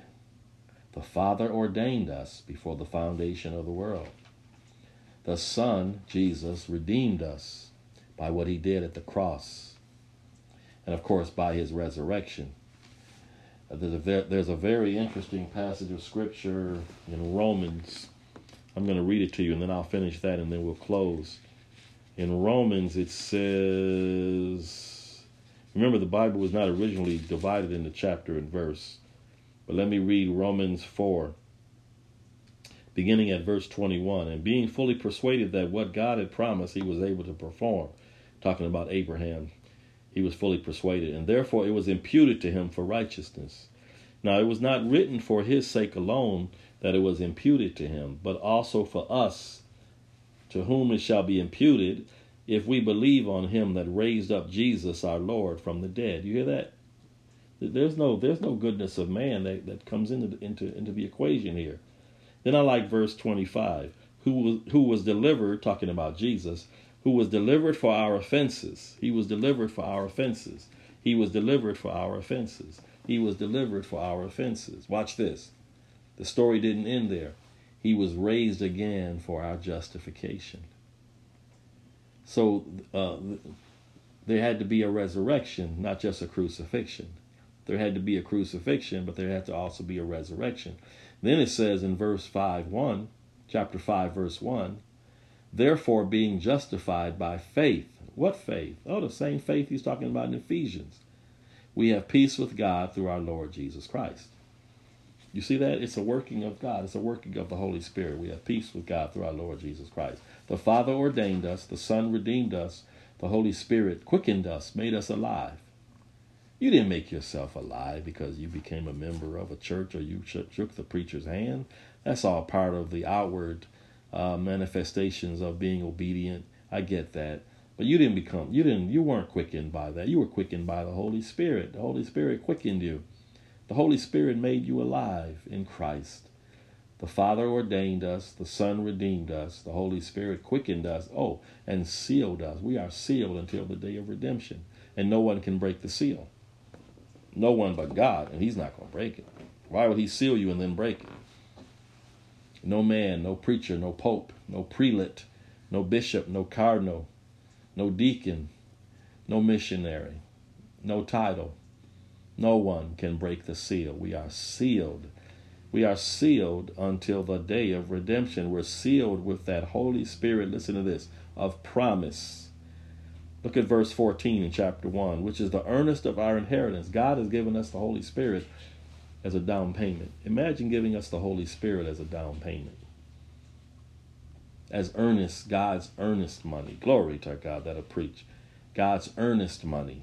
The Father ordained us before the foundation of the world. The Son, Jesus, redeemed us by what he did at the cross. And of course, by his resurrection. There's a very, there's a very interesting passage of scripture in Romans. I'm going to read it to you and then I'll finish that and then we'll close. In Romans, it says, remember the Bible was not originally divided into chapter and verse, but let me read Romans four, beginning at verse twenty-one. And being fully persuaded that what God had promised, he was able to perform. Talking about Abraham, he was fully persuaded, and therefore it was imputed to him for righteousness. Now, it was not written for his sake alone that it was imputed to him, but also for us, to whom it shall be imputed, if we believe on him that raised up Jesus our Lord from the dead. You hear that? There's no there's no goodness of man that, that comes into, into, into the equation here. Then I like verse twenty-five, who was, who was delivered, talking about Jesus, who was delivered for our offenses. He was delivered for our offenses. He was delivered for our offenses. He was delivered for our offenses. Watch this. The story didn't end there. He was raised again for our justification. So uh, there had to be a resurrection, not just a crucifixion. There had to be a crucifixion, but there had to also be a resurrection. Then it says in verse five one, chapter five, verse one, therefore being justified by faith. What faith? Oh, the same faith he's talking about in Ephesians. We have peace with God through our Lord Jesus Christ. You see that? It's a working of God. It's a working of the Holy Spirit. We have peace with God through our Lord Jesus Christ. The Father ordained us. The Son redeemed us. The Holy Spirit quickened us, made us alive. You didn't make yourself alive because you became a member of a church or you shook the preacher's hand. That's all part of the outward uh, manifestations of being obedient. I get that. But you didn't become, you didn't, you weren't quickened by that. You were quickened by the Holy Spirit. The Holy Spirit quickened you. The Holy Spirit made you alive in Christ. The Father ordained us. The Son redeemed us. The Holy Spirit quickened us. Oh, and sealed us. We are sealed until the day of redemption. And no one can break the seal. No one but God, and he's not going to break it. Why would he seal you and then break it? No man, no preacher, no pope, no prelate, no bishop, no cardinal, no deacon, no missionary, no title. No one can break the seal. We are sealed. We are sealed until the day of redemption. We're sealed with that Holy Spirit, listen to this, of promise. Look at verse fourteen in chapter one, which is the earnest of our inheritance. God has given us the Holy Spirit as a down payment. Imagine giving us the Holy Spirit as a down payment. As earnest, God's earnest money. Glory to God, that'll preach. God's earnest money,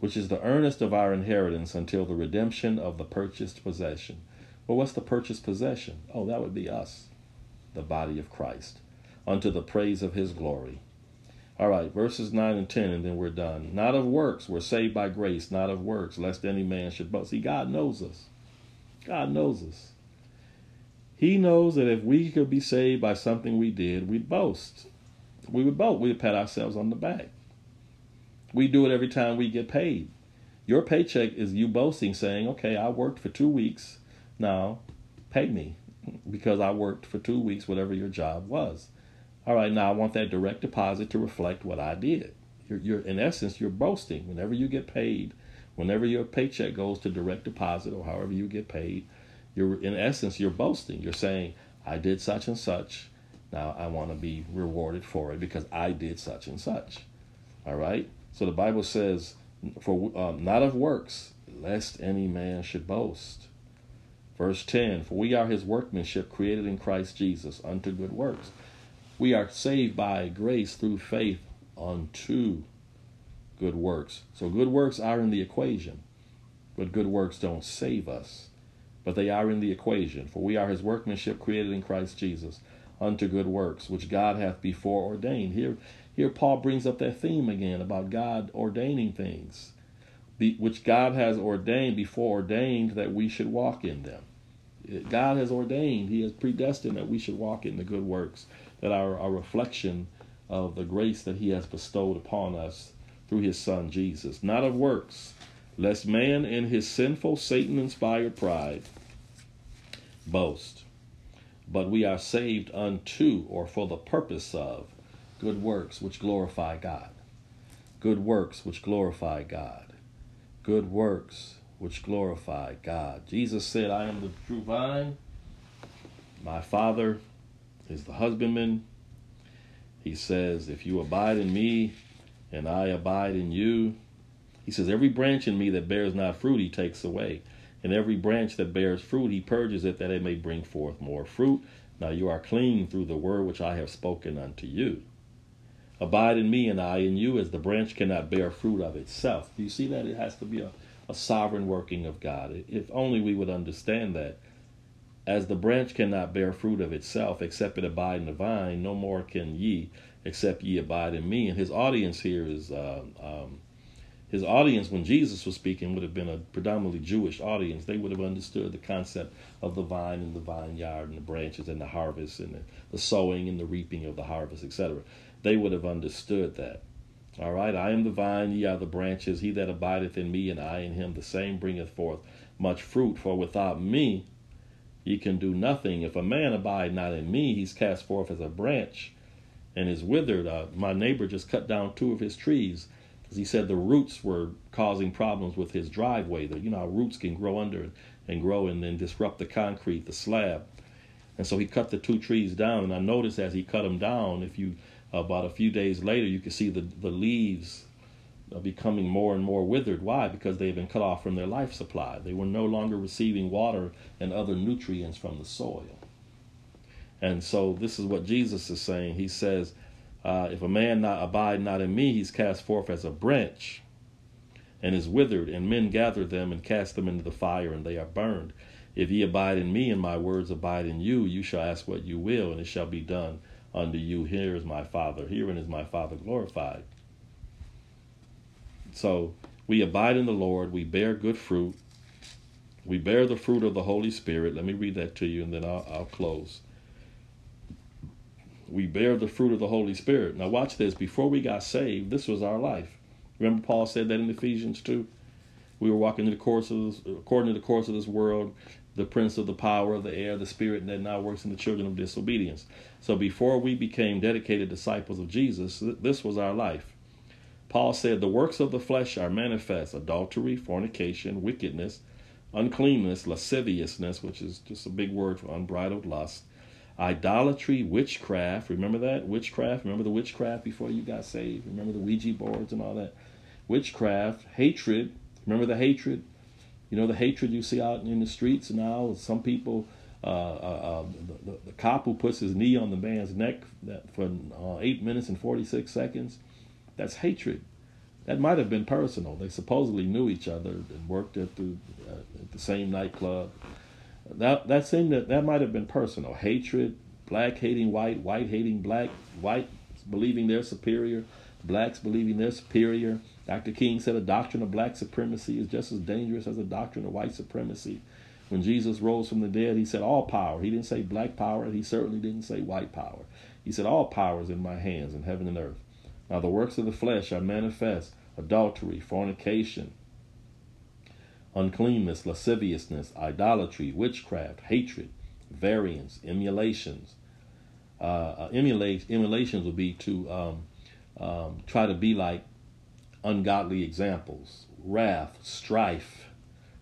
which is the earnest of our inheritance until the redemption of the purchased possession. Well, what's the purchased possession? Oh, that would be us, the body of Christ, unto the praise of his glory. All right, verses nine and ten, and then we're done. Not of works, we're saved by grace, not of works, lest any man should boast. See, God knows us. God knows us. He knows that if we could be saved by something we did, we'd boast. We would boast. We'd pat ourselves on the back. We do it every time we get paid. Your paycheck is you boasting, saying, okay, I worked for two weeks. Now, pay me because I worked for two weeks, whatever your job was. All right, now I want that direct deposit to reflect what I did. You're, you're in essence, you're boasting. Whenever you get paid, whenever your paycheck goes to direct deposit or however you get paid, you're in essence, you're boasting. You're saying, I did such and such. Now I want to be rewarded for it because I did such and such. All right. So the Bible says, "For um, not of works, lest any man should boast." Verse ten, for we are his workmanship created in Christ Jesus unto good works. We are saved by grace through faith unto good works. So good works are in the equation, but good works don't save us. But they are in the equation. For we are his workmanship created in Christ Jesus unto good works, which God hath before ordained. Here, Here Paul brings up that theme again about God ordaining things, which God has ordained, before ordained that we should walk in them. God has ordained, he has predestined that we should walk in the good works that are a reflection of the grace that he has bestowed upon us through his son Jesus. Not of works, lest man in his sinful, Satan-inspired pride boast. But we are saved unto, or for the purpose of, good works which glorify God. Good works which glorify God. Good works which glorify God. Jesus said, I am the true vine. My Father is the husbandman. He says, if you abide in me and I abide in you. He says, every branch in me that bears not fruit, he takes away. And every branch that bears fruit, he purges it that it may bring forth more fruit. Now you are clean through the word which I have spoken unto you. Abide in me and I in you, as the branch cannot bear fruit of itself. Do you see that? It has to be a, a sovereign working of God. If only we would understand that. As the branch cannot bear fruit of itself, except it abide in the vine, no more can ye, except ye abide in me. And his audience here is, um, um, his audience when Jesus was speaking would have been a predominantly Jewish audience. They would have understood the concept of the vine and the vineyard and the branches and the harvest and the, the sowing and the reaping of the harvest, et cetera. They would have understood that. All right, I am the vine, ye are the branches. He that abideth in me and I in him, the same bringeth forth much fruit. For without me ye can do nothing. If a man abide not in me, he's cast forth as a branch and is withered. Uh, my neighbor just cut down two of his trees because he said the roots were causing problems with his driveway. You know how roots can grow under and grow and then disrupt the concrete, the slab. And so he cut the two trees down. And I noticed as he cut them down, if you... About a few days later, you can see the, the leaves becoming more and more withered. Why? Because they've been cut off from their life supply. They were no longer receiving water and other nutrients from the soil. And so this is what Jesus is saying. He says, uh, if a man not abide not in me, he's cast forth as a branch and is withered, and men gather them and cast them into the fire, and they are burned. If ye abide in me and my words abide in you, you shall ask what you will, and it shall be done unto you. Here is my Father. Herein is my Father glorified. So we abide in the Lord. We bear good fruit. We bear the fruit of the Holy Spirit. Let me read that to you, and then I'll, I'll close. We bear the fruit of the Holy Spirit. Now watch this. Before we got saved, this was our life. Remember Paul said that in Ephesians two? We were walking in the course of this, according to the course of this world, the prince of the power of the air, the spirit that now works in the children of disobedience. So before we became dedicated disciples of Jesus, this was our life. Paul said, the works of the flesh are manifest: adultery, fornication, wickedness, uncleanness, lasciviousness, which is just a big word for unbridled lust, idolatry, witchcraft. Remember that? Witchcraft. Remember the witchcraft before you got saved? Remember the Ouija boards and all that? Witchcraft, hatred. Remember the hatred? You know, the hatred you see out in the streets now. Some people, uh, uh, uh, the, the, the cop who puts his knee on the man's neck that for uh, eight minutes and forty-six seconds, that's hatred. That might have been personal. They supposedly knew each other and worked at the, uh, at the same nightclub. That that seemed that, that might have been personal. Hatred, black hating white, white hating black, white believing they're superior, blacks believing they're superior. Doctor King said a doctrine of black supremacy is just as dangerous as a doctrine of white supremacy. When Jesus rose from the dead, he said all power. He didn't say black power, and he certainly didn't say white power. He said all power is in my hands in heaven and earth. Now the works of the flesh are manifest: adultery, fornication, uncleanness, lasciviousness, idolatry, witchcraft, hatred, variance, emulations. Uh, uh, emulate, emulations would be to um, um, try to be like ungodly examples: wrath, strife,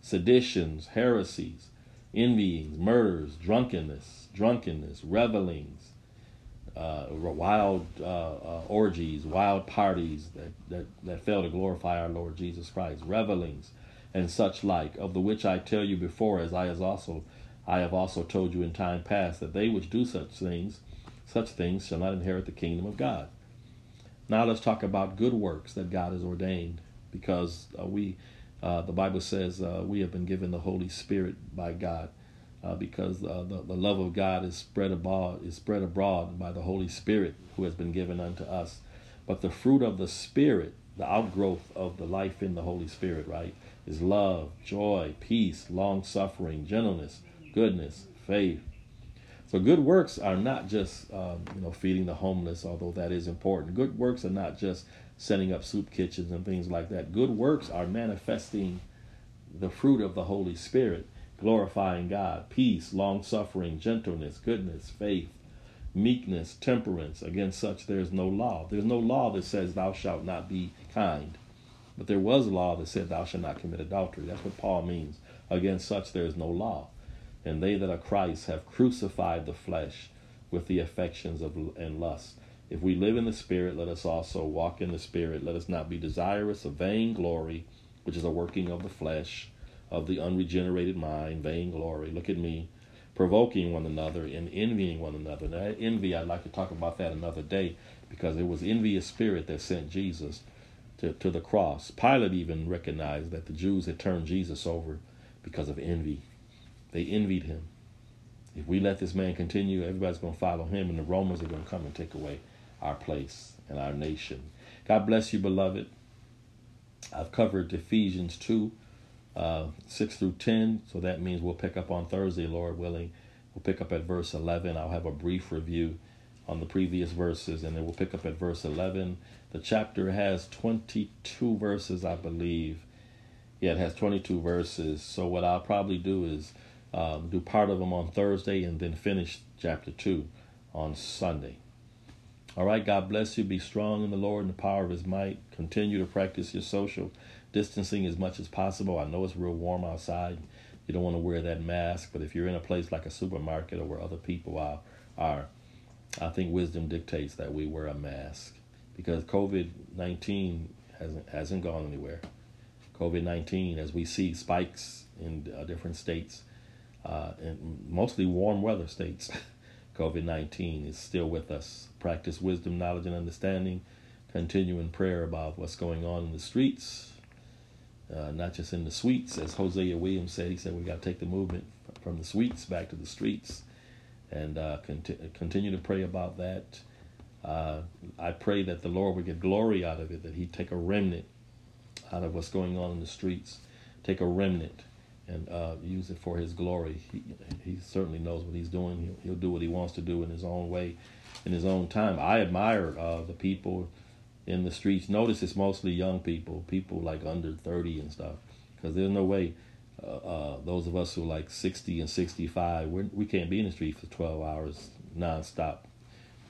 seditions, heresies, envyings, murders, drunkenness, drunkenness, revelings, uh, wild uh, uh, orgies, wild parties that, that, that fail to glorify our Lord Jesus Christ, revelings, and such like, of the which I tell you before, as I, as also, I have also told you in time past, that they which do such things, such things shall not inherit the kingdom of God. Now let's talk about good works that God has ordained, because uh, we, uh, the Bible says, uh, we have been given the Holy Spirit by God, uh, because uh, the, the love of God is spread abroad, is spread abroad by the Holy Spirit who has been given unto us. But the fruit of the Spirit, the outgrowth of the life in the Holy Spirit, right, is love, joy, peace, long-suffering, gentleness, goodness, faith. So good works are not just um, you know, feeding the homeless, although that is important. Good works are not just setting up soup kitchens and things like that. Good works are manifesting the fruit of the Holy Spirit, glorifying God: peace, long-suffering, gentleness, goodness, faith, meekness, temperance. Against such there is no law. There's no law that says thou shalt not be kind. But there was a law that said thou shalt not commit adultery. That's what Paul means. Against such there is no law. And they that are Christ have crucified the flesh with the affections of and lust. If we live in the Spirit, let us also walk in the Spirit. Let us not be desirous of vainglory, which is a working of the flesh, of the unregenerated mind, vainglory. Look at me, provoking one another and envying one another. Now, envy, I'd like to talk about that another day, because it was envious spirit that sent Jesus To, to the cross. Pilate even recognized that the Jews had turned Jesus over because of envy. They envied him. If we let this man continue, everybody's going to follow him, and the Romans are going to come and take away our place and our nation. God bless you, beloved. I've covered Ephesians two, uh, six through ten, so that means we'll pick up on Thursday, Lord willing. We'll pick up at verse eleven. I'll have a brief review on the previous verses, and then we'll pick up at verse eleven. The chapter has twenty-two verses, I believe. Yeah, it has twenty-two verses. So what I'll probably do is um, do part of them on Thursday and then finish chapter two on Sunday. All right, God bless you. Be strong in the Lord and the power of his might. Continue to practice your social distancing as much as possible. I know it's real warm outside. You don't want to wear that mask, but if you're in a place like a supermarket or where other people are, are I think wisdom dictates that we wear a mask, because COVID nineteen hasn't hasn't gone anywhere. COVID nineteen, as we see spikes in uh, different states, uh, and mostly warm weather states, COVID nineteen is still with us. Practice wisdom, knowledge, and understanding. Continue in prayer about what's going on in the streets, uh, not just in the suites. As Hosea Williams said, he said we got to take the movement from the suites back to the streets, and uh, cont- continue to pray about that. Uh, I pray that the Lord would get glory out of it, that he'd take a remnant out of what's going on in the streets, take a remnant and uh, use it for his glory. He, he certainly knows what he's doing. He'll, he'll do what he wants to do in his own way, in his own time. I admire uh, the people in the streets. Notice it's mostly young people, people like under thirty and stuff, because there's no way uh, uh, those of us who are like sixty and sixty-five, we're, we can't be in the street for twelve hours nonstop.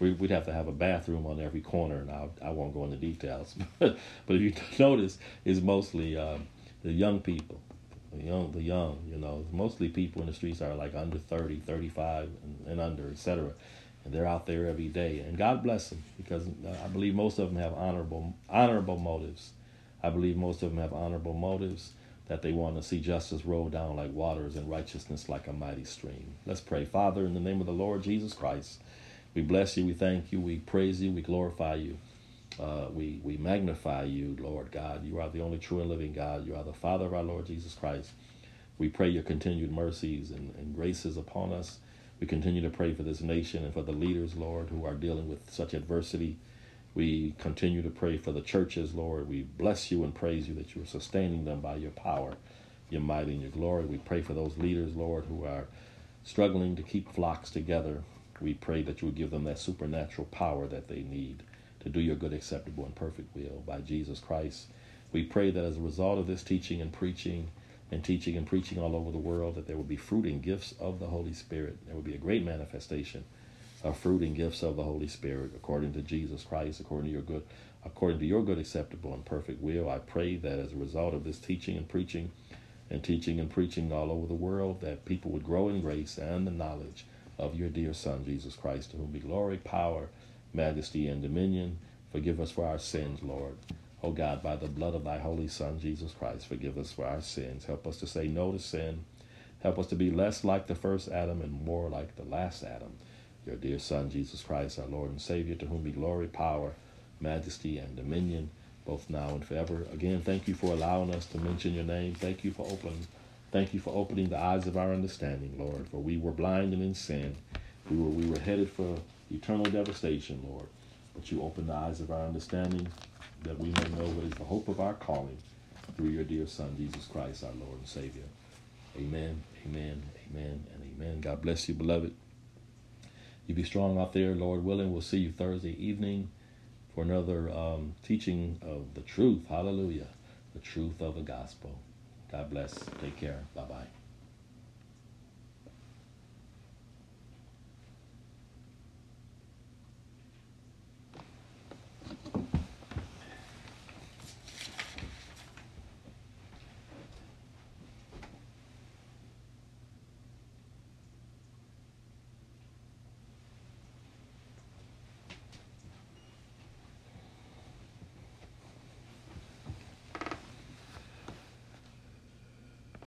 we, we'd have to have a bathroom on every corner, and I, I won't go into details. But if you notice, it's mostly um, the young people, the young, the young, you know, mostly people in the streets are like under thirty, thirty-five and, and under, et cetera. And they're out there every day. And God bless them, because I believe most of them have honorable, honorable motives. I believe most of them have honorable motives, that they want to see justice roll down like waters and righteousness like a mighty stream. Let's pray. Father, in the name of the Lord Jesus Christ, we bless you, we thank you, we praise you, we glorify you. Uh, we, we magnify you, Lord God. You are the only true and living God. You are the Father of our Lord Jesus Christ. We pray your continued mercies and, and graces upon us. We continue to pray for this nation and for the leaders, Lord, who are dealing with such adversity. We continue to pray for the churches, Lord. We bless you and praise you that you are sustaining them by your power, your might, and your glory. We pray for those leaders, Lord, who are struggling to keep flocks together. We pray that you would give them that supernatural power that they need to do your good, acceptable, and perfect will by Jesus Christ. We pray that as a result of this teaching and preaching and teaching and preaching all over the world, that there will be fruit and gifts of the Holy Spirit. There will be a great manifestation of fruit and gifts of the Holy Spirit, according to Jesus Christ, according to your good, according to your good, acceptable, and perfect will. I pray that as a result of this teaching and preaching and teaching and preaching all over the world, that people would grow in grace and the knowledge of your dear Son, Jesus Christ, to whom be glory, power, majesty, and dominion. Forgive us for our sins, Lord. O God, by the blood of thy holy Son, Jesus Christ, forgive us for our sins. Help us to say no to sin. Help us to be less like the first Adam and more like the last Adam, your dear Son, Jesus Christ, our Lord and Savior, to whom be glory, power, majesty, and dominion, both now and forever. Again, thank you for allowing us to mention your name. Thank you for opening, thank you for opening the eyes of our understanding, Lord, for we were blind and in sin. We were, we were headed for eternal devastation, Lord, but you opened the eyes of our understanding that we may know what is the hope of our calling through your dear Son, Jesus Christ, our Lord and Savior. Amen, amen, amen, and amen. God bless you, beloved. You be strong out there, Lord willing. We'll see you Thursday evening for another um, teaching of the truth. Hallelujah. The truth of the gospel. God bless. Take care. Bye-bye.